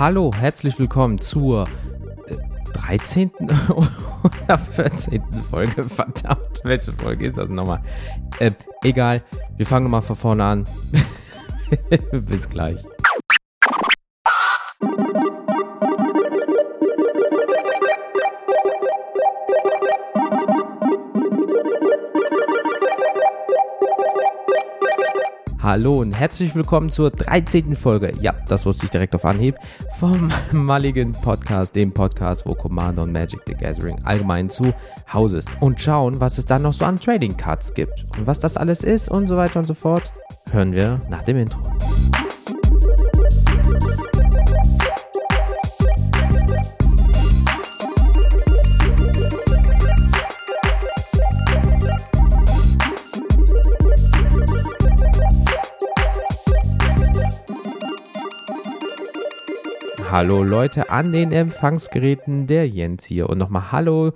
Hallo, herzlich willkommen zur 13. oder 14. Folge. Verdammt, welche Folge ist das nochmal? Egal, wir fangen nochmal von vorne an. Bis gleich. Hallo und herzlich willkommen zur 13. Folge, ja, das wusste ich direkt auf Anhieb, vom Mulligan Podcast, dem Podcast, wo Commander und Magic the Gathering allgemein zu Hause ist. Und schauen, was es da noch so an Trading Cards gibt und was das alles ist und so weiter und so fort, hören wir nach dem Intro. Hallo Leute an den Empfangsgeräten, der Jens hier und nochmal hallo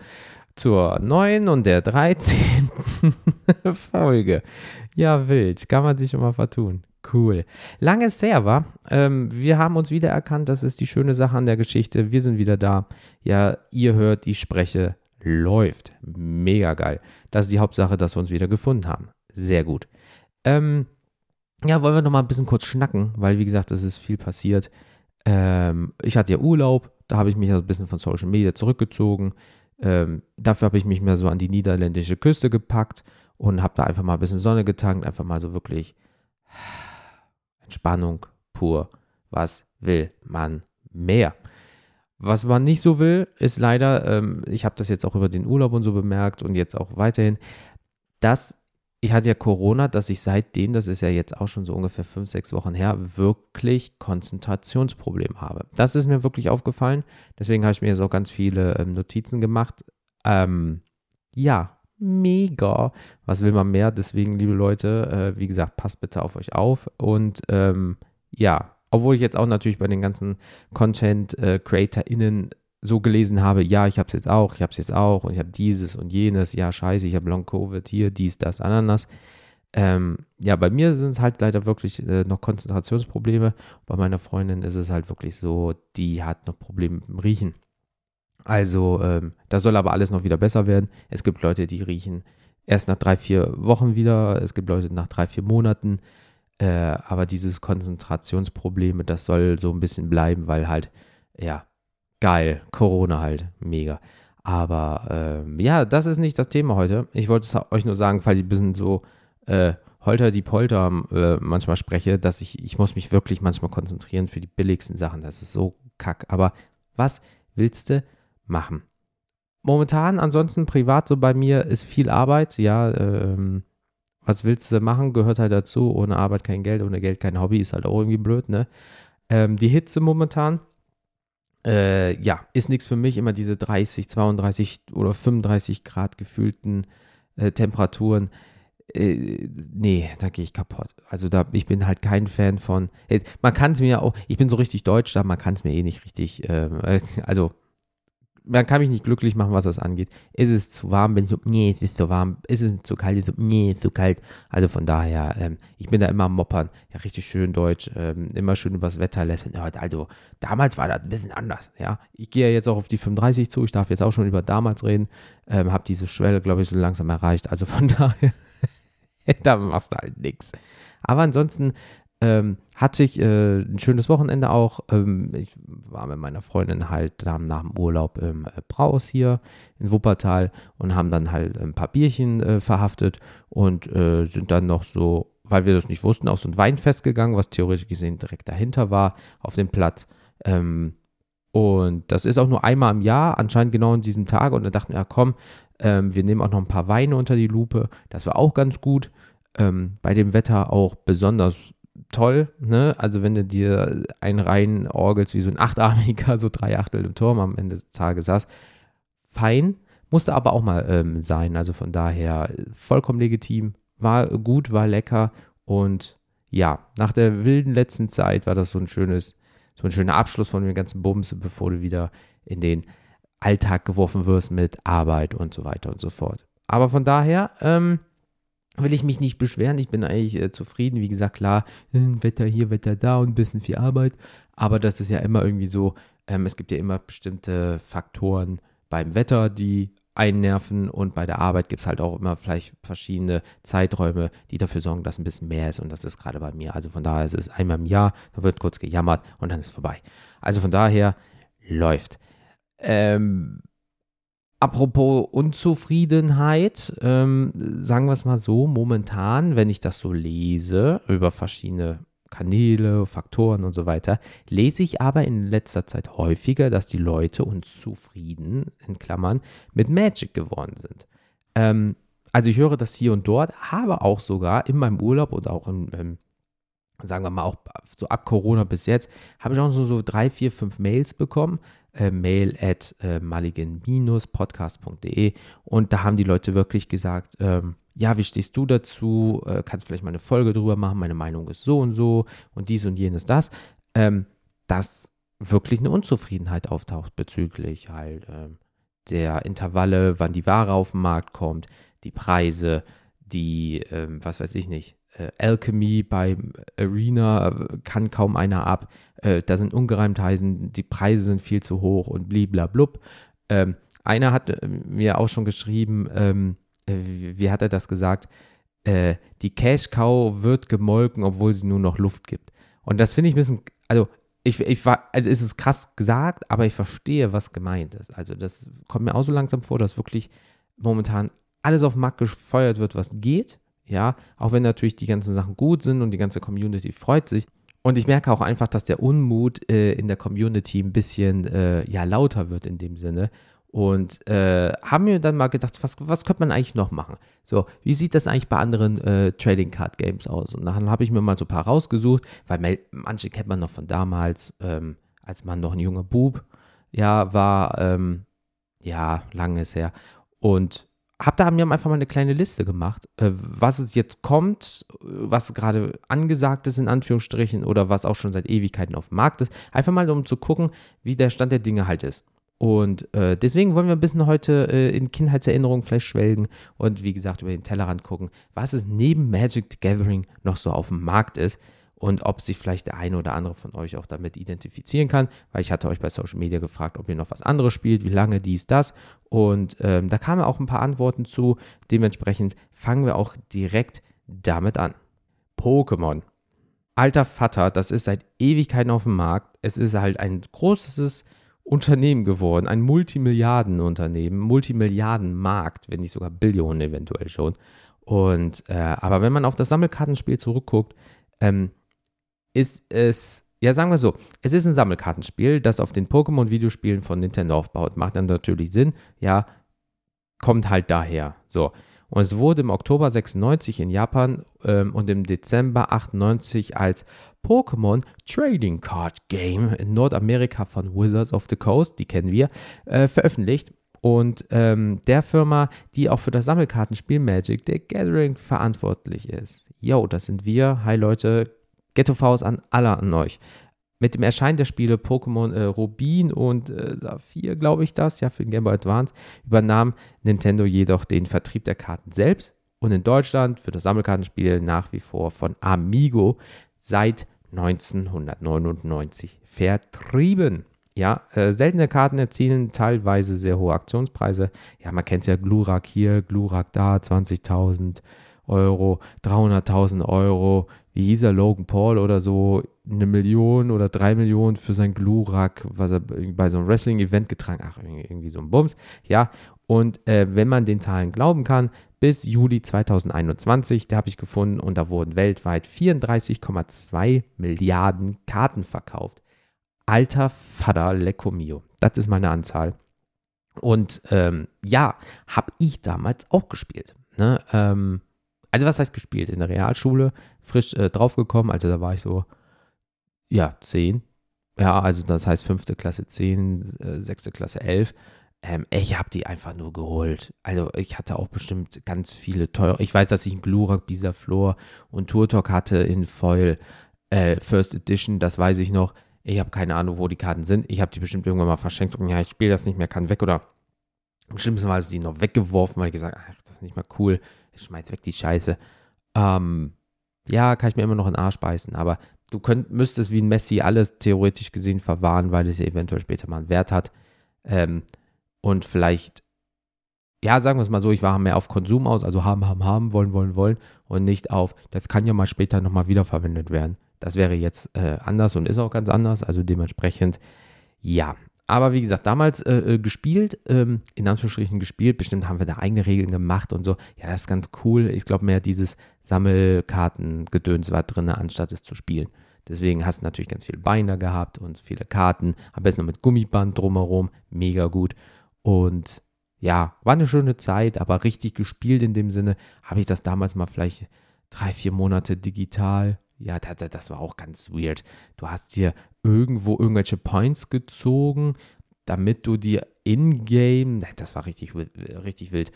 zur 9. und der 13. Folge. Ja, wild, kann man sich schon mal vertun. Cool. Lange ist her, wa? Wir haben uns wieder erkannt, das ist die schöne Sache an der Geschichte. Wir sind wieder da. Ja, ihr hört, ich spreche, läuft. Mega geil. Das ist die Hauptsache, dass wir uns wieder gefunden haben. Sehr gut. Ja, wollen wir nochmal ein bisschen kurz schnacken, weil wie gesagt, es ist viel passiert. Ich hatte ja Urlaub, da habe ich mich ein bisschen von Social Media zurückgezogen. Dafür habe ich mich mehr so an die niederländische Küste gepackt und habe da einfach mal ein bisschen Sonne getankt, einfach mal so wirklich Entspannung pur. Was will man mehr? Was man nicht so will, ist leider, ich habe das jetzt auch über den Urlaub und so bemerkt und jetzt auch weiterhin, dass ich hatte ja Corona, dass ich seitdem, das ist ja jetzt auch schon so ungefähr 5-6 Wochen her, wirklich Konzentrationsprobleme habe. Das ist mir wirklich aufgefallen. Deswegen habe ich mir jetzt auch ganz viele Notizen gemacht. Ja, mega. Was will man mehr? Deswegen, liebe Leute, wie gesagt, passt bitte auf euch auf. Und ja, obwohl ich jetzt auch natürlich bei den ganzen Content-CreatorInnen so gelesen habe, ja, ich habe es jetzt auch und ich habe dieses und jenes, ja, scheiße, ich habe Long-Covid, hier, dies, das, Ananas. Ja, bei mir sind es halt leider wirklich noch Konzentrationsprobleme. Bei meiner Freundin ist es halt wirklich so, die hat noch Probleme mit dem Riechen. Also, da soll aber alles noch wieder besser werden. Es gibt Leute, die riechen erst nach 3-4 Wochen wieder, es gibt Leute nach 3-4 Monaten. Aber dieses Konzentrationsprobleme, das soll so ein bisschen bleiben, weil halt, ja, geil, Corona halt, mega. Aber ja, das ist nicht das Thema heute. Ich wollte es euch nur sagen, falls ich ein bisschen so holter die Polter manchmal spreche, dass ich muss mich wirklich manchmal konzentrieren für die billigsten Sachen. Das ist so kack. Aber was willst du machen? Momentan, ansonsten privat so bei mir, ist viel Arbeit. Ja, was willst du machen, gehört halt dazu. Ohne Arbeit kein Geld, ohne Geld kein Hobby, ist halt auch irgendwie blöd, ne? Die Hitze momentan. Ja, ist nichts für mich, immer diese 30, 32 oder 35 Grad gefühlten Temperaturen. Nee, da gehe ich kaputt. Also ich bin halt kein Fan von, man kann es mir auch, ich bin so richtig deutsch, da man kann es mir eh nicht richtig, also man kann mich nicht glücklich machen, was das angeht. Ist es zu warm, bin ich so, nee, es ist zu warm. Ist es zu kalt, ich so, nee, es ist zu kalt. Also von daher, ich bin da immer am Moppern. Ja, richtig schön deutsch, immer schön übers Wetter lässt. Also damals war das ein bisschen anders, ja. Ich gehe ja jetzt auch auf die 35 zu, ich darf jetzt auch schon über damals reden. Habe diese Schwelle, glaube ich, so langsam erreicht. Also von daher, da machst du halt nichts. Aber ansonsten hatte ich ein schönes Wochenende auch. Ich war mit meiner Freundin halt nach dem Urlaub im Braus hier in Wuppertal und haben dann halt ein paar Bierchen verhaftet und sind dann noch so, weil wir das nicht wussten, auf so ein Weinfest gegangen, was theoretisch gesehen direkt dahinter war auf dem Platz. Und das ist auch nur einmal im Jahr, anscheinend genau an diesem Tag. Und dann dachten wir, ja komm, wir nehmen auch noch ein paar Weine unter die Lupe. Das war auch ganz gut. Bei dem Wetter auch besonders toll, ne? Also wenn du dir einen rein orgelst wie so ein Achtarmiger, so 3/8 im Turm am Ende des Tages saß, fein, musste aber auch mal sein, also von daher vollkommen legitim, war gut, war lecker und ja, nach der wilden letzten Zeit war das so ein schöner Abschluss von dem ganzen Bums, bevor du wieder in den Alltag geworfen wirst mit Arbeit und so weiter und so fort. Aber von daher, will ich mich nicht beschweren, ich bin eigentlich zufrieden, wie gesagt, klar, Wetter hier, Wetter da und ein bisschen viel Arbeit, Aber das ist ja immer irgendwie so, es gibt ja immer bestimmte Faktoren beim Wetter, die einnerven, und bei der Arbeit gibt es halt auch immer vielleicht verschiedene Zeiträume, die dafür sorgen, dass ein bisschen mehr ist, und das ist gerade bei mir. Also von daher ist es einmal im Jahr, dann wird kurz gejammert und dann ist es vorbei. Also von daher läuft. Apropos Unzufriedenheit, sagen wir es mal so, momentan, wenn ich das so lese, über verschiedene Kanäle, Faktoren und so weiter, lese ich aber in letzter Zeit häufiger, dass die Leute unzufrieden, in Klammern, mit Magic geworden sind. Also ich höre das hier und dort, habe auch sogar in meinem Urlaub und auch im sagen wir mal auch so ab Corona bis jetzt, habe ich auch so 3, 4, 5 Mails bekommen, mail@mulligan-podcast.de, und da haben die Leute wirklich gesagt, ja, wie stehst du dazu, kannst vielleicht mal eine Folge drüber machen, meine Meinung ist so und so und dies und jenes, das, dass wirklich eine Unzufriedenheit auftaucht bezüglich halt der Intervalle, wann die Ware auf den Markt kommt, die Preise, die, was weiß ich nicht, Alchemy bei Arena kann kaum einer ab, da sind Ungereimtheiten, die Preise sind viel zu hoch und bliblablub. Einer hat mir auch schon geschrieben, wie hat er das gesagt, die Cash Cow wird gemolken, obwohl sie nur noch Luft gibt. Und das finde ich ein bisschen, also es ist krass gesagt, aber ich verstehe, was gemeint ist. Also das kommt mir auch so langsam vor, dass wirklich momentan alles auf den Markt gefeuert wird, was geht. Ja, auch wenn natürlich die ganzen Sachen gut sind und die ganze Community freut sich. Und ich merke auch einfach, dass der Unmut in der Community ein bisschen lauter wird in dem Sinne. Und haben mir dann mal gedacht, was könnte man eigentlich noch machen? So, wie sieht das eigentlich bei anderen Trading Card Games aus? Und dann habe ich mir mal so ein paar rausgesucht, weil manche kennt man noch von damals, als man noch ein junger Bub war, lange ist her. Und haben einfach mal eine kleine Liste gemacht, was es jetzt kommt, was gerade angesagt ist in Anführungsstrichen oder was auch schon seit Ewigkeiten auf dem Markt ist. Einfach mal, um zu gucken, wie der Stand der Dinge halt ist. Und deswegen wollen wir ein bisschen heute in Kindheitserinnerungen vielleicht schwelgen und wie gesagt über den Tellerrand gucken, was es neben Magic the Gathering noch so auf dem Markt ist und ob sich vielleicht der eine oder andere von euch auch damit identifizieren kann, weil ich hatte euch bei Social Media gefragt, ob ihr noch was anderes spielt, wie lange dies, das, und da kamen auch ein paar Antworten zu. Dementsprechend fangen wir auch direkt damit an. Pokémon. Alter Vater, das ist seit Ewigkeiten auf dem Markt. Es ist halt ein großes Unternehmen geworden, ein Multimilliardenunternehmen, Multimilliardenmarkt, wenn nicht sogar Billionen eventuell schon. Und aber wenn man auf das Sammelkartenspiel zurückguckt, ist es, ja sagen wir so, es ist ein Sammelkartenspiel, das auf den Pokémon-Videospielen von Nintendo aufbaut. Macht dann natürlich Sinn, ja, kommt halt daher. So. Und es wurde im Oktober 96 in Japan und im Dezember 98 als Pokémon Trading Card Game in Nordamerika von Wizards of the Coast, die kennen wir, veröffentlicht. Und der Firma, die auch für das Sammelkartenspiel Magic the Gathering verantwortlich ist. Yo, das sind wir. Hi Leute, Ghetto-Faust an alle an euch. Mit dem Erscheinen der Spiele Pokémon Rubin und Saphir, glaube ich das, ja, für den Game Boy Advance, übernahm Nintendo jedoch den Vertrieb der Karten selbst und in Deutschland wird das Sammelkartenspiel nach wie vor von Amigo seit 1999 vertrieben. Ja, seltene Karten erzielen teilweise sehr hohe Aktionspreise. Ja, man kennt es ja, Glurak hier, Glurak da, 20.000 Euro, 300.000 Euro. Wie hieß er, Logan Paul oder so, 1 Million oder 3 Millionen für sein Glurak, was er bei so einem Wrestling-Event getragen hat. Ach, irgendwie so ein Bums. Ja, und wenn man den Zahlen glauben kann, bis Juli 2021, da habe ich gefunden, und da wurden weltweit 34,2 Milliarden Karten verkauft. Alter Vater, Lecco Mio. Das ist meine Anzahl. Und habe ich damals auch gespielt. Ne? Also was heißt gespielt? In der Realschule, frisch draufgekommen, also da war ich so, 10. Ja, also das heißt 5. Klasse 10, 6. Klasse 11. Ich habe die einfach nur geholt. Also ich hatte auch bestimmt ganz viele teure. Ich weiß, dass ich einen Glurak, Bisaflor und Turtok hatte in Foil First Edition, das weiß ich noch. Ich habe keine Ahnung, wo die Karten sind. Ich habe die bestimmt irgendwann mal verschenkt und ich spiele das nicht mehr, kann weg. Oder im schlimmsten Fall ist die noch weggeworfen, weil ich gesagt habe, das ist nicht mehr cool. Ich schmeiß weg die Scheiße. Kann ich mir immer noch in den Arsch beißen. Aber du müsstest wie ein Messi alles theoretisch gesehen verwahren, weil es ja eventuell später mal einen Wert hat. Und vielleicht, ja, sagen wir es mal so, ich war mehr auf Konsum aus, also haben, wollen und nicht auf, das kann ja mal später nochmal wiederverwendet werden. Das wäre jetzt anders und ist auch ganz anders, also dementsprechend, ja. Aber wie gesagt, damals gespielt, in Anführungsstrichen gespielt, bestimmt haben wir da eigene Regeln gemacht und so. Ja, das ist ganz cool. Ich glaube, mehr dieses Sammelkartengedöns war drin, anstatt es zu spielen. Deswegen hast du natürlich ganz viele Binder gehabt und viele Karten. Am besten noch mit Gummiband drumherum. Mega gut. Und ja, war eine schöne Zeit, aber richtig gespielt in dem Sinne. Habe ich das damals mal vielleicht 3-4 Monate digital. Ja, das war auch ganz weird. Du hast hier irgendwo irgendwelche Points gezogen, damit du dir in-game, das war richtig wild,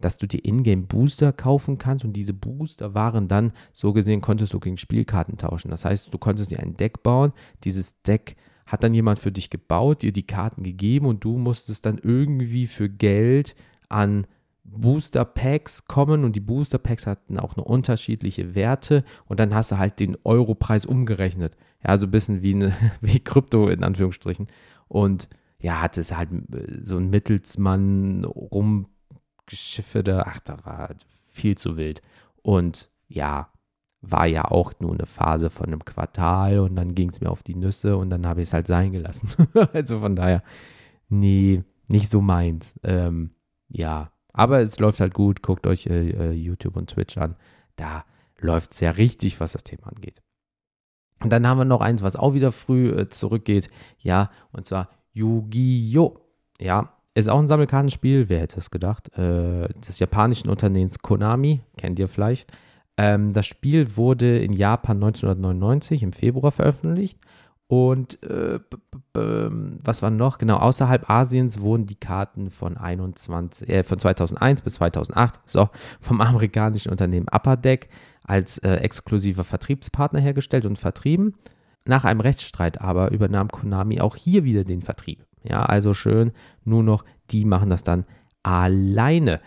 dass du dir in-game Booster kaufen kannst und diese Booster waren dann, so gesehen konntest du gegen Spielkarten tauschen. Das heißt, du konntest dir ein Deck bauen, dieses Deck hat dann jemand für dich gebaut, dir die Karten gegeben und du musstest dann irgendwie für Geld an Booster Packs kommen und die Booster Packs hatten auch eine unterschiedliche Werte und dann hast du halt den Europreis umgerechnet. Ja, also ein bisschen wie Krypto in Anführungsstrichen. Und ja, hatte es halt so ein Mittelsmann rumgeschiffe da. Ach, da war viel zu wild. Und ja, war ja auch nur eine Phase von einem Quartal und dann ging es mir auf die Nüsse und dann habe ich es halt sein gelassen. Also von daher, nee, nicht so meins. Ja. Aber es läuft halt gut, guckt euch YouTube und Twitch an, da läuft es ja richtig, was das Thema angeht. Und dann haben wir noch eins, was auch wieder früh zurückgeht, ja, und zwar Yu-Gi-Oh! Ja, ist auch ein Sammelkartenspiel, wer hätte es gedacht, des japanischen Unternehmens Konami, kennt ihr vielleicht. Das Spiel wurde in Japan 1999 im Februar veröffentlicht. Und was war noch? Genau, außerhalb Asiens wurden die Karten von 2001 bis 2008 vom amerikanischen Unternehmen Upper Deck als exklusiver Vertriebspartner hergestellt und vertrieben. Nach einem Rechtsstreit aber übernahm Konami auch hier wieder den Vertrieb. Ja, also schön, nur noch die machen das dann alleine.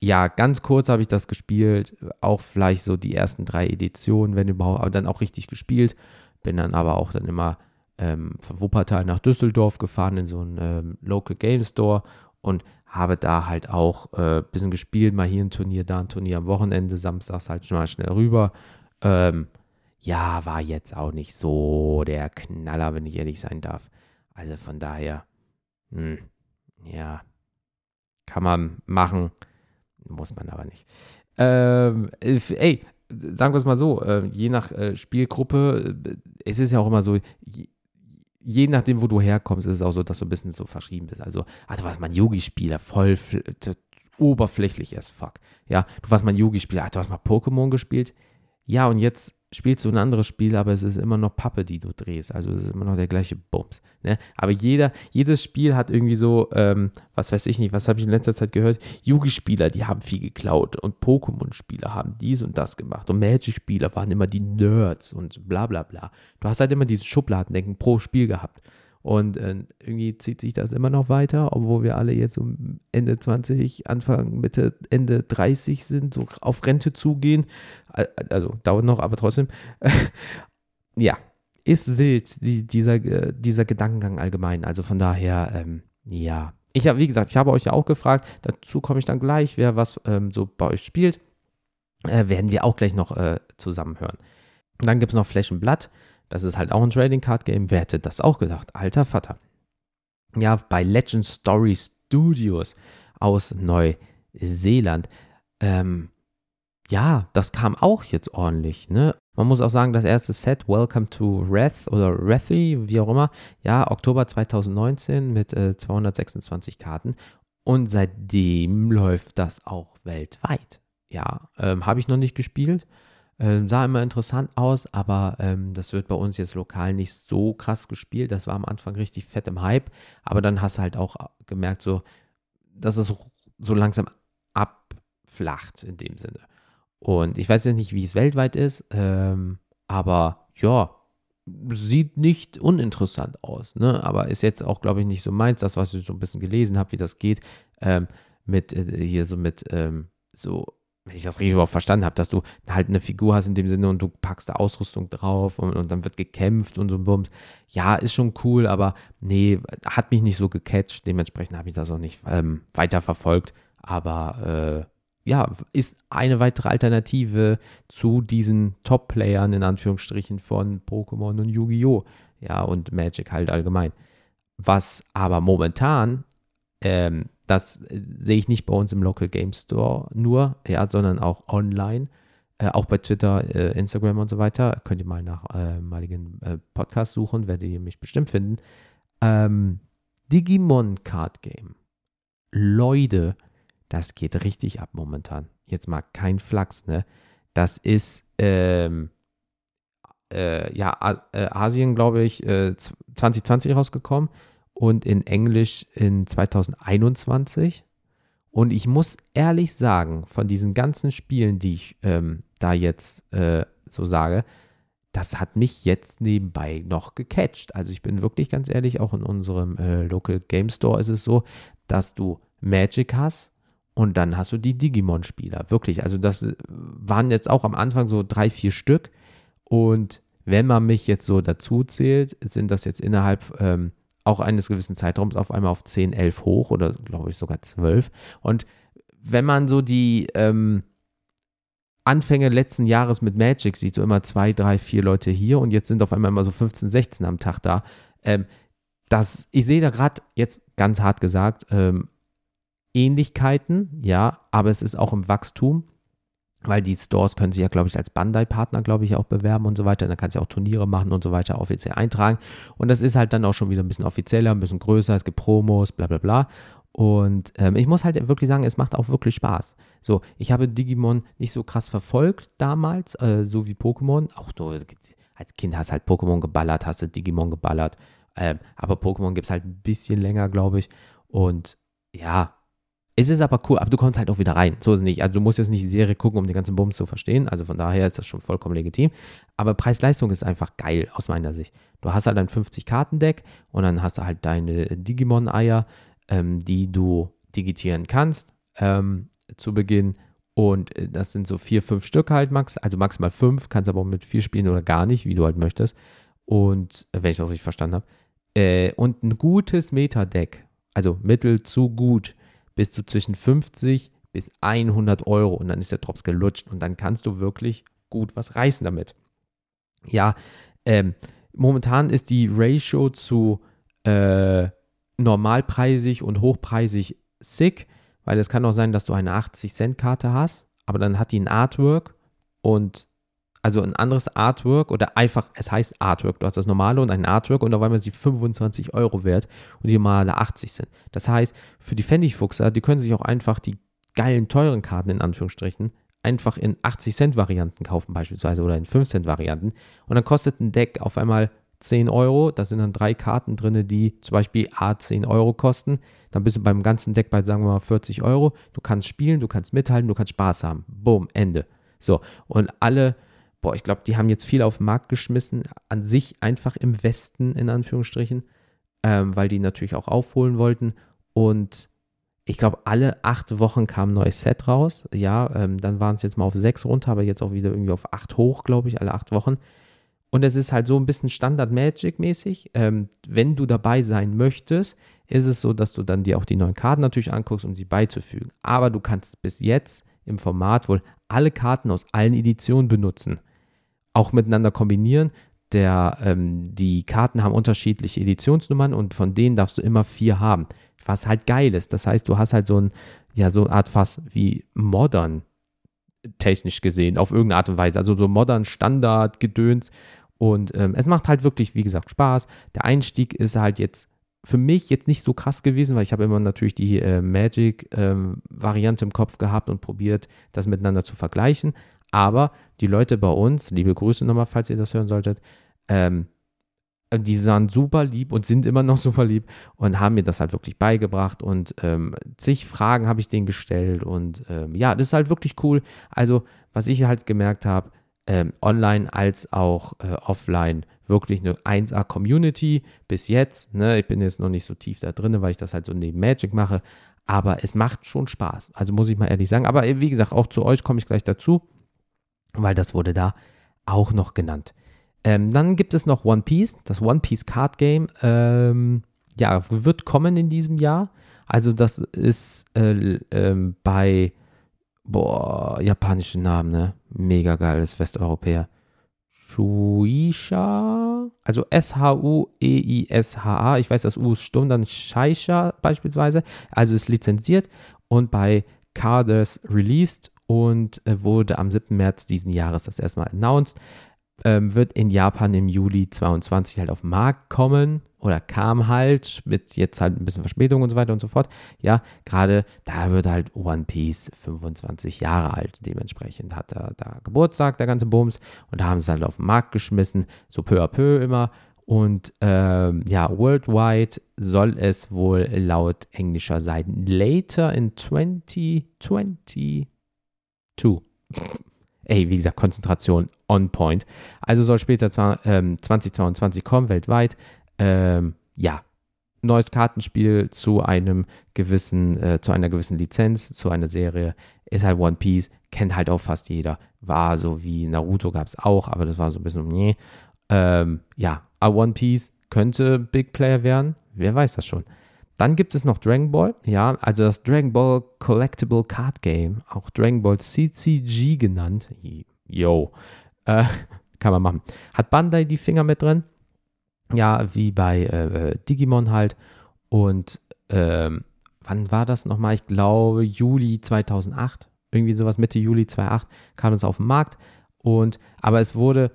Ja, ganz kurz habe ich das gespielt, auch vielleicht so die ersten 3 Editionen, wenn überhaupt, aber dann auch richtig gespielt. Bin dann aber auch dann immer von Wuppertal nach Düsseldorf gefahren in so einen Local Game Store und habe da halt auch ein bisschen gespielt, mal hier ein Turnier, da ein Turnier am Wochenende, samstags halt schon mal schnell rüber. Ja, war jetzt auch nicht so der Knaller, wenn ich ehrlich sein darf. Also von daher, ja, kann man machen. Muss man aber nicht. Ey, sagen wir es mal so, je nach Spielgruppe, es ist ja auch immer so, je nachdem, wo du herkommst, ist es auch so, dass du ein bisschen so verschieden bist. Also du warst mal ein Yogi-Spieler, voll oberflächlich as fuck. Ja, du warst mal ein Yogi-Spieler, du hast mal Pokémon gespielt. Ja, und jetzt spielst du ein anderes Spiel, aber es ist immer noch Pappe, die du drehst. Also es ist immer noch der gleiche Bums. Ne? Aber jedes Spiel hat irgendwie so, was weiß ich nicht, was habe ich in letzter Zeit gehört? Yu-Gi-Spieler, die haben viel geklaut und Pokémon-Spieler haben dies und das gemacht und Magic-Spieler waren immer die Nerds und bla bla bla. Du hast halt immer dieses Schubladendenken pro Spiel gehabt. Und irgendwie zieht sich das immer noch weiter, obwohl wir alle jetzt um Ende 20, Anfang, Mitte, Ende 30 sind, so auf Rente zugehen. Also dauert noch, aber trotzdem. Ja, ist wild, dieser Gedankengang allgemein. Also von daher, ja. Ich habe euch ja auch gefragt, dazu komme ich dann gleich, wer was so bei euch spielt, werden wir auch gleich noch zusammenhören. Dann gibt es noch Flesh and Blood. Das ist halt auch ein Trading Card Game. Wer hätte das auch gedacht? Alter Vater. Ja, bei Legend Story Studios aus Neuseeland. Ja, das kam auch jetzt ordentlich, ne? Man muss auch sagen, das erste Set, Welcome to Wrath oder Wrathy, wie auch immer, ja, Oktober 2019 mit 226 Karten. Und seitdem läuft das auch weltweit. Ja, habe ich noch nicht gespielt. Sah immer interessant aus, aber das wird bei uns jetzt lokal nicht so krass gespielt. Das war am Anfang richtig fett im Hype, aber dann hast du halt auch gemerkt, so, dass es so langsam abflacht in dem Sinne. Und ich weiß jetzt nicht, wie es weltweit ist, aber ja, sieht nicht uninteressant aus, ne? Aber ist jetzt auch, glaube ich, nicht so meins, das, was ich so ein bisschen gelesen habe, wie das geht, mit hier so mit so wenn ich das richtig überhaupt verstanden habe, dass du halt eine Figur hast in dem Sinne und du packst da Ausrüstung drauf und dann wird gekämpft und so ein Bums. Ja, ist schon cool, aber nee, hat mich nicht so gecatcht. Dementsprechend habe ich das auch nicht weiterverfolgt. Aber ja, ist eine weitere Alternative zu diesen Top-Playern in Anführungsstrichen von Pokémon und Yu-Gi-Oh! Ja, und Magic halt allgemein. Was aber momentan das sehe ich nicht bei uns im Local Game Store nur, ja, sondern auch online, auch bei Twitter, Instagram und so weiter. Könnt ihr mal nach Mulligan Podcast suchen, werdet ihr mich bestimmt finden. Digimon Card Game. Leute, das geht richtig ab momentan. Jetzt mal kein Flachs, ne? Das ist, Asien, glaube ich, 2020 rausgekommen. Und in Englisch in 2021. Und ich muss ehrlich sagen, von diesen ganzen Spielen, die ich da jetzt so sage, das hat mich jetzt nebenbei noch gecatcht. Also ich bin wirklich ganz ehrlich, auch in unserem Local Game Store ist es so, dass du Magic hast und dann hast du die Digimon-Spieler. Wirklich, also das waren jetzt auch am Anfang so 3-4 Stück. Und wenn man mich jetzt so dazu zählt, sind das jetzt innerhalb auch eines gewissen Zeitraums auf einmal auf 10, 11 hoch oder glaube ich sogar 12. Und wenn man so die Anfänge letzten Jahres mit Magic sieht, so immer 2, 3, 4 Leute hier und jetzt sind auf einmal immer so 15, 16 am Tag da. Ich sehe da gerade jetzt ganz hart gesagt Ähnlichkeiten, ja, aber es ist auch im Wachstum, weil die Stores können sich ja, glaube ich, als Bandai-Partner, glaube ich, auch bewerben und so weiter. Und dann kannst du ja auch Turniere machen und so weiter, offiziell eintragen. Und das ist halt dann auch schon wieder ein bisschen offizieller, ein bisschen größer, es gibt Promos, bla bla bla. Und ich muss halt wirklich sagen, es macht auch wirklich Spaß. So, ich habe Digimon nicht so krass verfolgt damals, so wie Pokémon. Auch nur als Kind hast du halt Pokémon geballert, hast du Digimon geballert. Aber Pokémon gibt es halt ein bisschen länger, glaube ich. Und ja, es ist aber cool, aber du kommst halt auch wieder rein. So ist es nicht. Also du musst jetzt nicht die Serie gucken, um den ganzen Bums zu verstehen. Also von daher ist das schon vollkommen legitim. Aber Preis-Leistung ist einfach geil, aus meiner Sicht. Du hast halt ein 50-Karten-Deck und dann hast du halt deine Digimon-Eier, die du digitieren kannst zu Beginn. Und das sind so 4, 5 Stück halt, also maximal 5, kannst aber auch mit 4 spielen oder gar nicht, wie du halt möchtest. Und, wenn ich das richtig verstanden habe. Und ein gutes Meta-Deck, also mittel zu gut, bist du zwischen 50 bis 100 Euro und dann ist der Drops gelutscht und dann kannst du wirklich gut was reißen damit. Ja, momentan ist die Ratio zu normalpreisig und hochpreisig sick, weil es kann auch sein, dass du eine 80-Cent-Karte hast, aber dann hat die ein Artwork und also ein anderes Artwork oder einfach, es heißt Artwork, du hast das normale und ein Artwork und auf einmal ist die 25 Euro wert und die normale 80 sind. Das heißt, für die Pfennigfuchser, die können sich auch einfach die geilen, teuren Karten in Anführungsstrichen einfach in 80 Cent Varianten kaufen beispielsweise oder in 5 Cent Varianten und dann kostet ein Deck auf einmal 10 Euro, da sind dann 3 Karten drin, die zum Beispiel A 10 Euro kosten, dann bist du beim ganzen Deck bei, sagen wir mal, 40 Euro, du kannst spielen, du kannst mithalten, du kannst Spaß haben. Boom, Ende. So, und alle ich glaube, die haben jetzt viel auf den Markt geschmissen, an sich einfach im Westen, in Anführungsstrichen, weil die natürlich auch aufholen wollten. Und ich glaube, alle 8 Wochen kam ein neues Set raus. Ja, dann waren es jetzt mal auf 6 runter, aber jetzt auch wieder irgendwie auf 8 hoch, glaube ich, alle 8 Wochen. Und es ist halt so ein bisschen Standard-Magic-mäßig. Wenn du dabei sein möchtest, ist es so, dass du dann dir auch die neuen Karten natürlich anguckst, um sie beizufügen. Aber du kannst bis jetzt im Format wohl alle Karten aus allen Editionen benutzen. Auch miteinander kombinieren. Die Karten haben unterschiedliche Editionsnummern und von denen darfst du immer 4 haben. Was halt geil ist. Das heißt, du hast halt so eine Art fast wie modern, technisch gesehen, auf irgendeine Art und Weise. Also so modern Standard Gedöns. Und es macht halt wirklich, wie gesagt, Spaß. Der Einstieg ist halt jetzt für mich jetzt nicht so krass gewesen, weil ich habe immer natürlich die Magic-Variante im Kopf gehabt und probiert, das miteinander zu vergleichen. Aber die Leute bei uns, liebe Grüße nochmal, falls ihr das hören solltet, die waren super lieb und sind immer noch super lieb und haben mir das halt wirklich beigebracht und zig Fragen habe ich denen gestellt und ja, das ist halt wirklich cool. Also, was ich halt gemerkt habe, online als auch offline, wirklich eine 1A-Community bis jetzt. Ne? Ich bin jetzt noch nicht so tief da drin, weil ich das halt so neben Magic mache, Aber es macht schon Spaß, also muss ich mal ehrlich sagen. Aber wie gesagt, auch zu euch komme ich gleich dazu, weil das wurde da auch noch genannt. Dann gibt es noch One Piece, das One Piece Card Game. Ja, wird kommen in diesem Jahr. Also das ist bei, japanischen Namen, ne? Mega geil, das Westeuropäer. Shueisha, also S-H-U-E-I-S-H-A, ich weiß, das U ist stumm, dann Shueisha beispielsweise, also ist lizenziert und bei Carders Released und wurde am 7. März diesen Jahres das erste Mal announced, wird in Japan im Juli 22 halt auf den Markt kommen oder kam halt, mit jetzt halt ein bisschen Verspätung und so weiter und so fort, ja, gerade da wird halt One Piece 25 Jahre alt, dementsprechend hat er da Geburtstag, der ganze Bums, und da haben sie es halt auf den Markt geschmissen, so peu à peu immer, und ja, worldwide soll es wohl laut englischer Seite later in 2022, ey, wie gesagt, Konzentration on point, also soll später 2022 kommen, weltweit. Ja, neues Kartenspiel zu einem gewissen, zu einer gewissen Lizenz, zu einer Serie, ist halt One Piece, kennt halt auch fast jeder, war so wie Naruto gab es auch, aber das war so ein bisschen, ja, aber One Piece könnte Big Player werden, wer weiß das schon. Dann gibt es noch Dragon Ball, ja, also das Dragon Ball Collectible Card Game, auch Dragon Ball CCG genannt, yo, kann man machen. Hat Bandai die Finger mit drin? Ja, wie bei Digimon halt. Und wann war das nochmal? Ich glaube Juli 2008. Irgendwie sowas, Mitte Juli 2008 kam es auf den Markt. Und, aber es wurde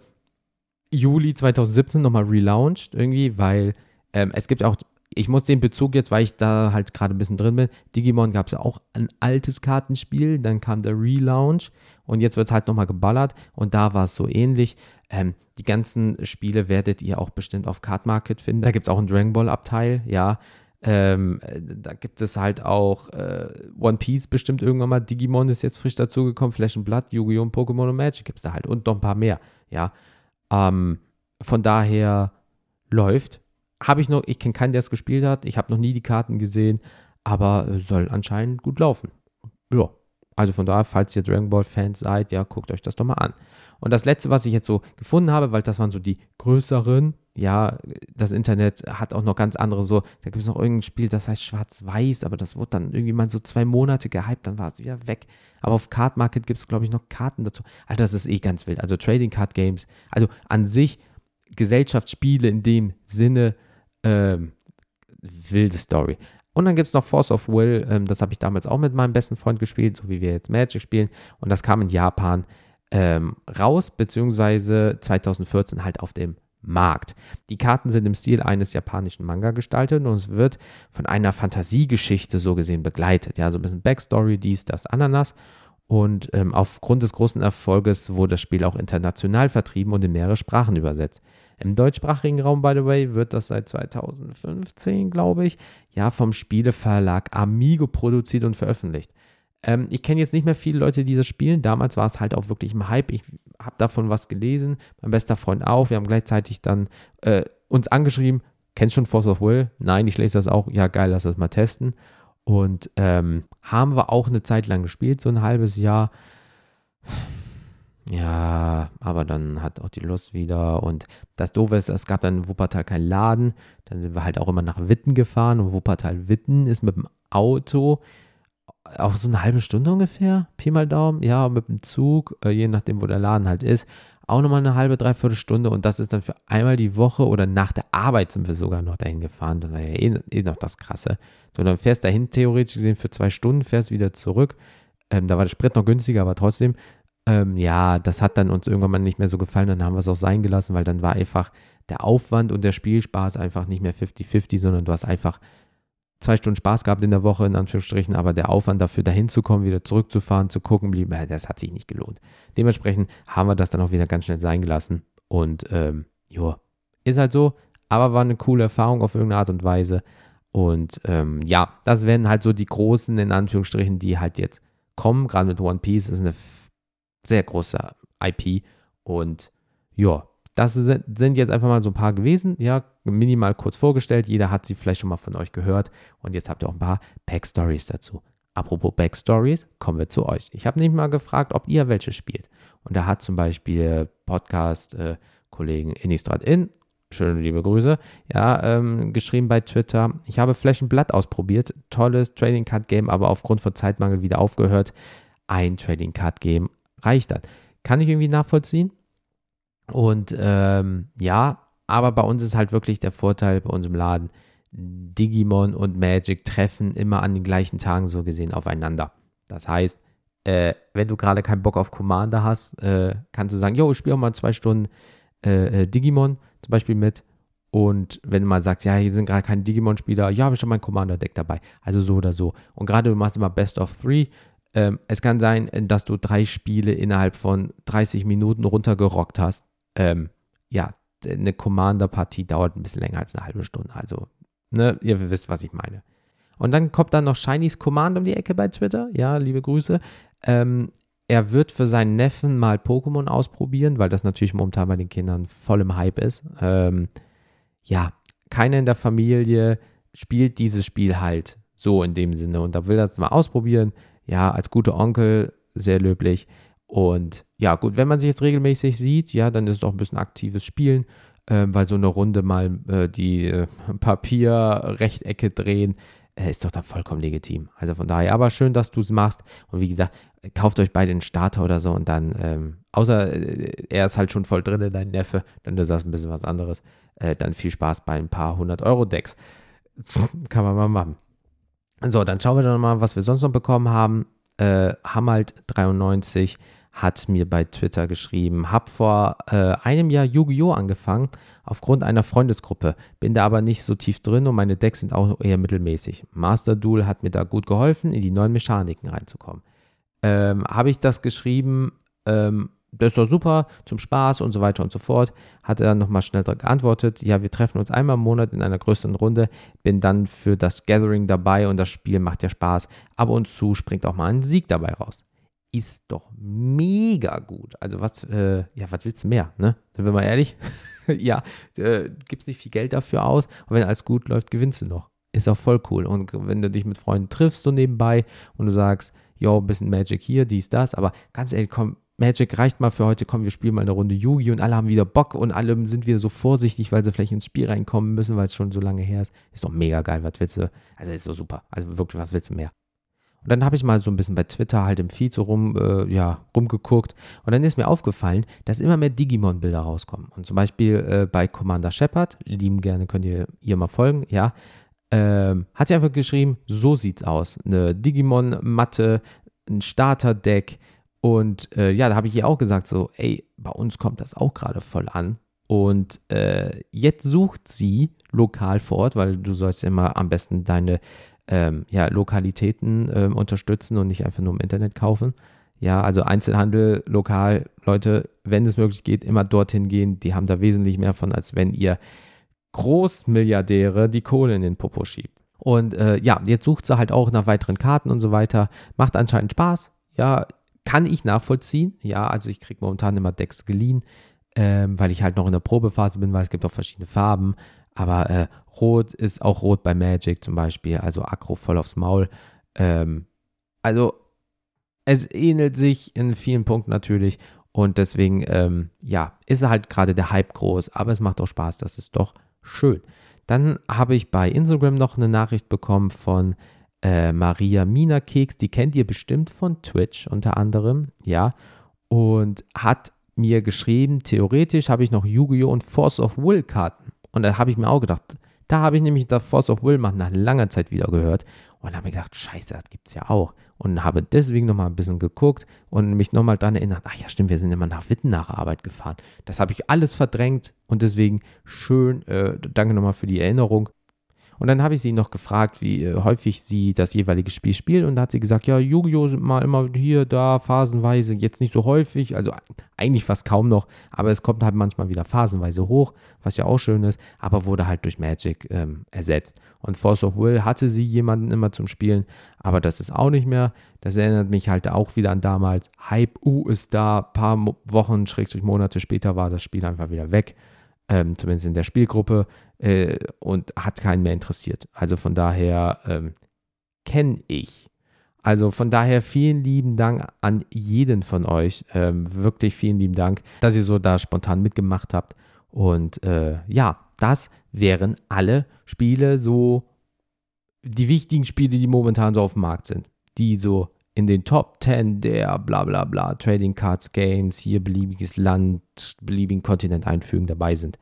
Juli 2017 nochmal relaunched irgendwie, weil es gibt auch, ich muss den Bezug jetzt, weil ich da halt gerade ein bisschen drin bin, Digimon gab es ja auch ein altes Kartenspiel, dann kam der Relaunch und jetzt wird es halt nochmal geballert und da war es so ähnlich. Die ganzen Spiele werdet ihr auch bestimmt auf Card Market finden. Da gibt es auch einen Dragon Ball Abteil, ja. Da gibt es halt auch One Piece bestimmt irgendwann mal. Digimon ist jetzt frisch dazugekommen, Flesh and Blood, Yu-Gi-Oh! Und Pokémon und Magic gibt es da halt und noch ein paar mehr, ja. Von daher läuft. Habe ich noch, ich kenne keinen, der es gespielt hat. Ich habe noch nie die Karten gesehen, aber soll anscheinend gut laufen. Ja. Also von daher, falls ihr Dragon Ball Fans seid, ja, guckt euch das doch mal an. Und das Letzte, was ich jetzt so gefunden habe, weil das waren so die größeren, ja, das Internet hat auch noch ganz andere so, da gibt es noch irgendein Spiel, das heißt Schwarz-Weiß, aber das wurde dann irgendwie mal so 2 Monate gehypt, dann war es wieder weg. Aber auf Card Market gibt es, glaube ich, noch Karten dazu. Alter, das ist eh ganz wild. Also Trading Card Games, also an sich Gesellschaftsspiele in dem Sinne, wilde Story. Und dann gibt es noch Force of Will, das habe ich damals auch mit meinem besten Freund gespielt, so wie wir jetzt Magic spielen. Und das kam in Japan raus, beziehungsweise 2014 halt auf dem Markt. Die Karten sind im Stil eines japanischen Manga gestaltet und es wird von einer Fantasiegeschichte so gesehen begleitet. Ja, so ein bisschen Backstory, dies, das, Ananas. Und aufgrund des großen Erfolges wurde das Spiel auch international vertrieben und in mehrere Sprachen übersetzt. Im deutschsprachigen Raum, by the way, wird das seit 2015, glaube ich, ja, vom Spieleverlag Amigo produziert und veröffentlicht. Ich kenne jetzt nicht mehr viele Leute, die das spielen. Damals war es halt auch wirklich im Hype. Ich habe davon was gelesen, mein bester Freund auch. Wir haben gleichzeitig dann uns angeschrieben, kennst du schon Force of Will? Nein, ich lese das auch. Ja, geil, lass das mal testen. Und haben wir auch eine Zeit lang gespielt, so ein halbes Jahr. Ja, aber dann hat auch die Lust wieder und das Doofe ist, es gab dann in Wuppertal keinen Laden, dann sind wir halt auch immer nach Witten gefahren und Wuppertal-Witten ist mit dem Auto auch so eine halbe Stunde ungefähr, Pi mal Daumen, ja, mit dem Zug, je nachdem, wo der Laden halt ist, auch nochmal eine halbe, dreiviertel Stunde und das ist dann für einmal die Woche oder nach der Arbeit sind wir sogar noch dahin gefahren, das war ja eh noch das Krasse. So, dann fährst dahin theoretisch gesehen für 2 Stunden, fährst wieder zurück, da war der Sprit noch günstiger, aber trotzdem, ja, das hat dann uns irgendwann mal nicht mehr so gefallen, dann haben wir es auch sein gelassen, weil dann war einfach der Aufwand und der Spielspaß einfach nicht mehr 50-50, sondern du hast einfach 2 Stunden Spaß gehabt in der Woche, in Anführungsstrichen, aber der Aufwand dafür, dahin zu kommen, wieder zurückzufahren, zu gucken, blieb, das hat sich nicht gelohnt. Dementsprechend haben wir das dann auch wieder ganz schnell sein gelassen und ja, ist halt so, aber war eine coole Erfahrung auf irgendeine Art und Weise und ja, das wären halt so die großen, in Anführungsstrichen, die halt jetzt kommen, gerade mit One Piece, ist eine sehr großer IP und ja, Das sind jetzt einfach mal so ein paar gewesen, ja, minimal kurz vorgestellt. Jeder hat sie vielleicht schon mal von euch gehört und jetzt habt ihr auch ein paar Backstories dazu. Apropos Backstories, kommen wir zu euch. Ich habe nämlich mal gefragt, ob ihr welche spielt. Und da hat zum Beispiel Podcast-Kollegen Innistrad schöne liebe Grüße, ja, geschrieben bei Twitter, ich habe Flesh and Blood ausprobiert, tolles Trading Card Game, aber aufgrund von Zeitmangel wieder aufgehört. Ein Trading Card Game reicht dann. Kann ich irgendwie nachvollziehen? Und ja, aber bei uns ist halt wirklich der Vorteil bei unserem Laden, Digimon und Magic treffen immer an den gleichen Tagen so gesehen aufeinander. Das heißt, wenn du gerade keinen Bock auf Commander hast, kannst du sagen, yo, ich spiele auch mal 2 Stunden Digimon zum Beispiel mit. Und wenn du mal sagst, ja, hier sind gerade keine Digimon-Spieler, ja, habe ich schon mein Commander-Deck dabei. Also so oder so. Und gerade du machst immer Best of 3. Es kann sein, dass du 3 Spiele innerhalb von 30 Minuten runtergerockt hast. Ja, eine Commander-Partie dauert ein bisschen länger als eine halbe Stunde. Also, ne, ihr wisst, was ich meine. Und dann kommt dann noch Shinies Command um die Ecke bei Twitter. Ja, liebe Grüße. Er wird für seinen Neffen mal Pokémon ausprobieren, weil das natürlich momentan bei den Kindern voll im Hype ist. Ja, keiner in der Familie spielt dieses Spiel halt so in dem Sinne. Und da will er es mal ausprobieren. Ja, als guter Onkel, sehr löblich. Und ja, gut, wenn man sich jetzt regelmäßig sieht, ja, dann ist es auch ein bisschen aktives Spielen, weil so eine Runde mal die Papierrechtecke drehen, ist doch dann vollkommen legitim. Also von daher, aber schön, dass du es machst. Und wie gesagt, kauft euch beide einen Starter oder so und dann, außer er ist halt schon voll drin, dein Neffe, dann du sagst ein bisschen was anderes, dann viel Spaß bei ein paar 100-Euro-Decks. Kann man mal machen. So, dann schauen wir dann mal, was wir sonst noch bekommen haben. Hamalt93 hat mir bei Twitter geschrieben, hab vor einem Jahr Yu-Gi-Oh! Angefangen, aufgrund einer Freundesgruppe, bin da aber nicht so tief drin und meine Decks sind auch eher mittelmäßig. Master Duel hat mir da gut geholfen, in die neuen Mechaniken reinzukommen. Habe ich das geschrieben, das ist doch super, zum Spaß und so weiter und so fort. Hat er dann nochmal schnell geantwortet, ja, wir treffen uns einmal im Monat in einer größeren Runde, bin dann für das Gathering dabei und das Spiel macht ja Spaß. Ab und zu springt auch mal ein Sieg dabei raus. Ist doch mega gut. Also was willst du mehr, ne? Sind wir mal ehrlich? Ja, gibst nicht viel Geld dafür aus und wenn alles gut läuft, gewinnst du noch. Ist auch voll cool. Und wenn du dich mit Freunden triffst so nebenbei und du sagst, jo, ein bisschen Magic hier, dies, das, aber ganz ehrlich, komm, Magic reicht mal für heute, komm, wir spielen mal eine Runde Yu-Gi und alle haben wieder Bock und alle sind wieder so vorsichtig, weil sie vielleicht ins Spiel reinkommen müssen, weil es schon so lange her ist. Ist doch mega geil, was willst du? Also ist so super. Also wirklich, was willst du mehr? Und dann habe ich mal so ein bisschen bei Twitter halt im Feed so rumgeguckt und dann ist mir aufgefallen, dass immer mehr Digimon-Bilder rauskommen. Und zum Beispiel bei Commander Shepard, lieben gerne, könnt ihr ihr mal folgen, ja, hat sie einfach geschrieben, so sieht's aus. Eine Digimon-Matte, ein Starter-Deck. Und ja, da habe ich ihr auch gesagt, so, ey, bei uns kommt das auch gerade voll an. Und jetzt sucht sie lokal vor Ort, weil du sollst immer am besten deine Lokalitäten unterstützen und nicht einfach nur im Internet kaufen. Ja, also Einzelhandel, lokal, Leute, wenn es möglich geht, immer dorthin gehen. Die haben da wesentlich mehr von, als wenn ihr Großmilliardäre die Kohle in den Popo schiebt. Und ja, jetzt sucht sie halt auch nach weiteren Karten und so weiter. Macht anscheinend Spaß, ja. Kann ich nachvollziehen, ja, also ich kriege momentan immer Decks geliehen, weil ich halt noch in der Probephase bin, weil es gibt auch verschiedene Farben, aber rot ist auch rot bei Magic zum Beispiel, also Aggro voll aufs Maul, also es ähnelt sich in vielen Punkten natürlich und deswegen, ja, ist halt gerade der Hype groß, aber es macht auch Spaß, das ist doch schön. Dann habe ich bei Instagram noch eine Nachricht bekommen von Maria Mina Keks, die kennt ihr bestimmt von Twitch unter anderem, ja, und hat mir geschrieben, theoretisch habe ich noch Yu-Gi-Oh! Und Force of Will Karten und da habe ich mir auch gedacht, da habe ich nämlich das Force of Will mal nach langer Zeit wieder gehört und habe mir gedacht, scheiße, das gibt's ja auch und habe deswegen nochmal ein bisschen geguckt und mich nochmal daran erinnert, ach ja stimmt, wir sind immer nach Witten nach Arbeit gefahren, das habe ich alles verdrängt und deswegen schön, danke nochmal für die Erinnerung. Und dann habe ich sie noch gefragt, wie häufig sie das jeweilige Spiel spielt. Und da hat sie gesagt, ja, Yu-Gi-Oh! Sind mal immer hier, da, phasenweise, jetzt nicht so häufig, also eigentlich fast kaum noch, aber es kommt halt manchmal wieder phasenweise hoch, was ja auch schön ist, aber wurde halt durch Magic ersetzt. Und Force of Will hatte sie jemanden immer zum Spielen, aber das ist auch nicht mehr. Das erinnert mich halt auch wieder an damals. Hype U ist da, paar Wochen, Schrägstrich Monate später war das Spiel einfach wieder weg. Zumindest in der Spielgruppe, und hat keinen mehr interessiert. Also von daher kenne ich. Also von daher vielen lieben Dank an jeden von euch. Wirklich vielen lieben Dank, dass ihr so da spontan mitgemacht habt. Und ja, das wären alle Spiele, so die wichtigen Spiele, die momentan so auf dem Markt sind. Die so in den Top 10 der bla bla bla Trading Cards Games, hier beliebiges Land, beliebigen Kontinent einfügen, dabei sind.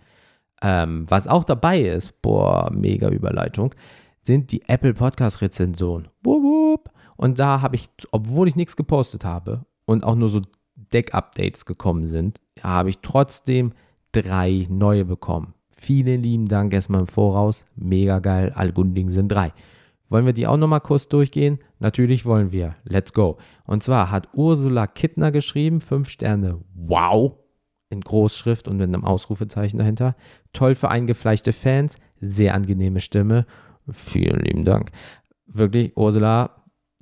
Was auch dabei ist, boah, mega Überleitung, sind die Apple Podcast Rezensionen. Und da habe ich, obwohl ich nichts gepostet habe und auch nur so Deck-Updates gekommen sind, habe ich trotzdem 3 neue bekommen. Vielen lieben Dank erstmal im Voraus, mega geil, alle guten Dinge sind 3. Wollen wir die auch nochmal kurz durchgehen? Natürlich wollen wir. Let's go. Und zwar hat Ursula Kittner geschrieben, 5 Sterne, wow, in Großschrift und mit einem Ausrufezeichen dahinter. Toll für eingefleischte Fans, sehr angenehme Stimme. Vielen lieben Dank. Wirklich, Ursula,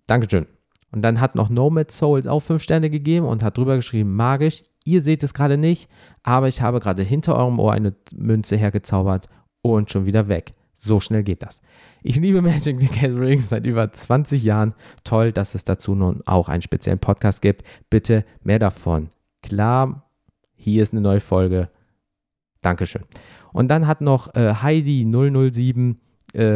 Dankeschön. Und dann hat noch Nomad Souls auch 5 Sterne gegeben und hat drüber geschrieben, magisch, ihr seht es gerade nicht, aber ich habe gerade hinter eurem Ohr eine Münze hergezaubert und schon wieder weg. So schnell geht das. Ich liebe Magic the Gathering seit über 20 Jahren. Toll, dass es dazu nun auch einen speziellen Podcast gibt. Bitte mehr davon. Klar, hier ist eine neue Folge. Dankeschön. Und dann hat noch Heidi007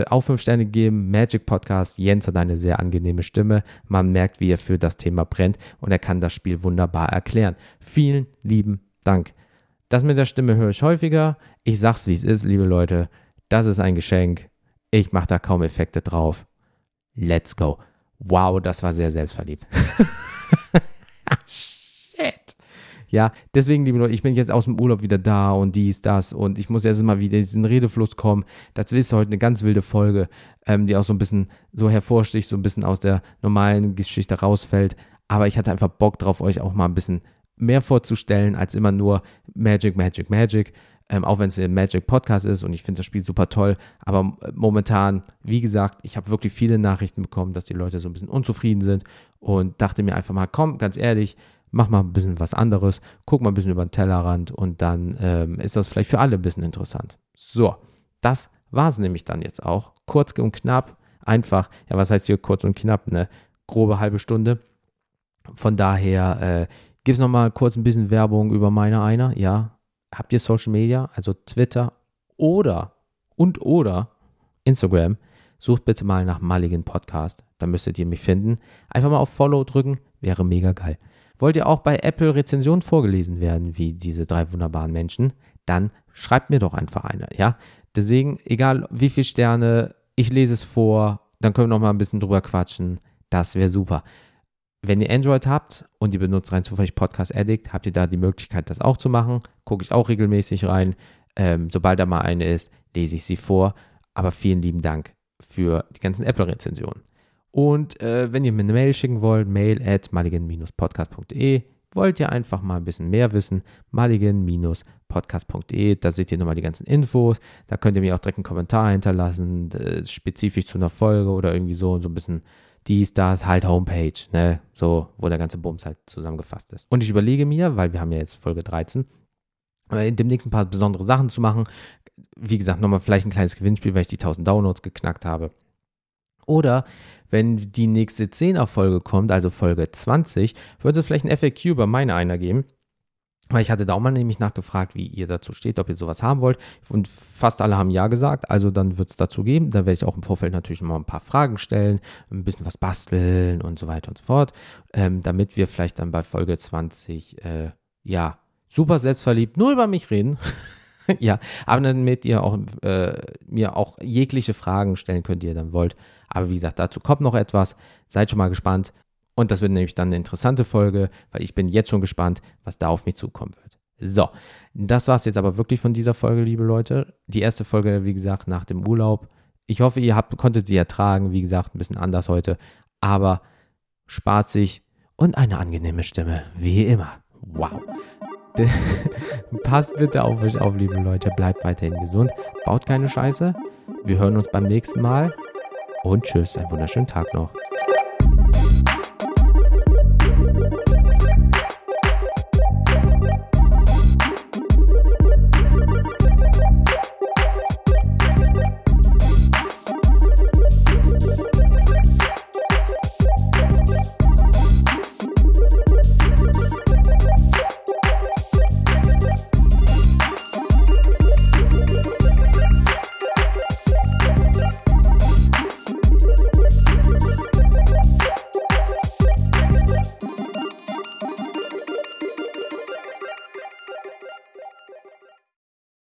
auch 5 Sterne gegeben. Magic Podcast. Jens hat eine sehr angenehme Stimme. Man merkt, wie er für das Thema brennt und er kann das Spiel wunderbar erklären. Vielen lieben Dank. Das mit der Stimme höre ich häufiger. Ich sag's, wie es ist, liebe Leute. Das ist ein Geschenk. Ich mache da kaum Effekte drauf. Let's go. Wow, das war sehr selbstverliebt. Shit. Ja, deswegen, liebe Leute, ich bin jetzt aus dem Urlaub wieder da und dies, das und ich muss erst mal wieder in diesen Redefluss kommen. Das ist heute eine ganz wilde Folge, die auch so ein bisschen so hervorsticht, so ein bisschen aus der normalen Geschichte rausfällt. Aber ich hatte einfach Bock drauf, euch auch mal ein bisschen mehr vorzustellen, als immer nur Magic, Magic, Magic. Auch wenn es ein Magic-Podcast ist und ich finde das Spiel super toll, aber momentan, wie gesagt, ich habe wirklich viele Nachrichten bekommen, dass die Leute so ein bisschen unzufrieden sind und dachte mir einfach mal, komm, ganz ehrlich, mach mal ein bisschen was anderes, guck mal ein bisschen über den Tellerrand und dann ist das vielleicht für alle ein bisschen interessant. So, das war es nämlich dann jetzt auch. Kurz und knapp, einfach, ja, was heißt hier kurz und knapp, ne? Grobe halbe Stunde. Von daher gibt es nochmal kurz ein bisschen Werbung über meiner, ja. Habt ihr Social Media, also Twitter oder Instagram, sucht bitte mal nach Mulligan Podcast, da müsstet ihr mich finden. Einfach mal auf Follow drücken, wäre mega geil. Wollt ihr auch bei Apple Rezensionen vorgelesen werden, wie diese 3 wunderbaren Menschen, dann schreibt mir doch einfach eine, ja? Deswegen, egal wie viele Sterne, ich lese es vor, dann können wir noch mal ein bisschen drüber quatschen, das wäre super. Wenn ihr Android habt und ihr benutzt rein zufällig Podcast Addict, habt ihr da die Möglichkeit, das auch zu machen. Gucke ich auch regelmäßig rein. Sobald da mal eine ist, lese ich sie vor. Aber vielen lieben Dank für die ganzen Apple-Rezensionen. Und wenn ihr mir eine Mail schicken wollt, mail@mulligan-podcast.de. Wollt ihr einfach mal ein bisschen mehr wissen, mulligan-podcast.de, da seht ihr nochmal die ganzen Infos, da könnt ihr mir auch direkt einen Kommentar hinterlassen, spezifisch zu einer Folge oder irgendwie so ein bisschen dies, das, halt Homepage, ne, so, wo der ganze Bums halt zusammengefasst ist. Und ich überlege mir, weil wir haben ja jetzt Folge 13, in dem nächsten paar besondere Sachen zu machen, wie gesagt, nochmal vielleicht ein kleines Gewinnspiel, weil ich die 1000 Downloads geknackt habe. Oder wenn die nächste 10er-Folge kommt, also Folge 20, wird es vielleicht ein FAQ über meiner geben. Weil ich hatte da auch mal nämlich nachgefragt, wie ihr dazu steht, ob ihr sowas haben wollt. Und fast alle haben ja gesagt, also dann wird es dazu geben. Da werde ich auch im Vorfeld natürlich mal ein paar Fragen stellen, ein bisschen was basteln und so weiter und so fort. Damit wir vielleicht dann bei Folge 20, ja, super selbstverliebt, nur über mich reden. Ja, aber damit ihr auch mir auch jegliche Fragen stellen könnt, die ihr dann wollt. Aber wie gesagt, dazu kommt noch etwas. Seid schon mal gespannt. Und das wird nämlich dann eine interessante Folge, weil ich bin jetzt schon gespannt, was da auf mich zukommen wird. So, das war es jetzt aber wirklich von dieser Folge, liebe Leute. Die erste Folge, wie gesagt, nach dem Urlaub. Ich hoffe, ihr konntet sie ertragen. Wie gesagt, ein bisschen anders heute, aber spaßig und eine angenehme Stimme, wie immer. Wow. Passt bitte auf euch auf, liebe Leute. Bleibt weiterhin gesund. Baut keine Scheiße. Wir hören uns beim nächsten Mal. Und tschüss, einen wunderschönen Tag noch.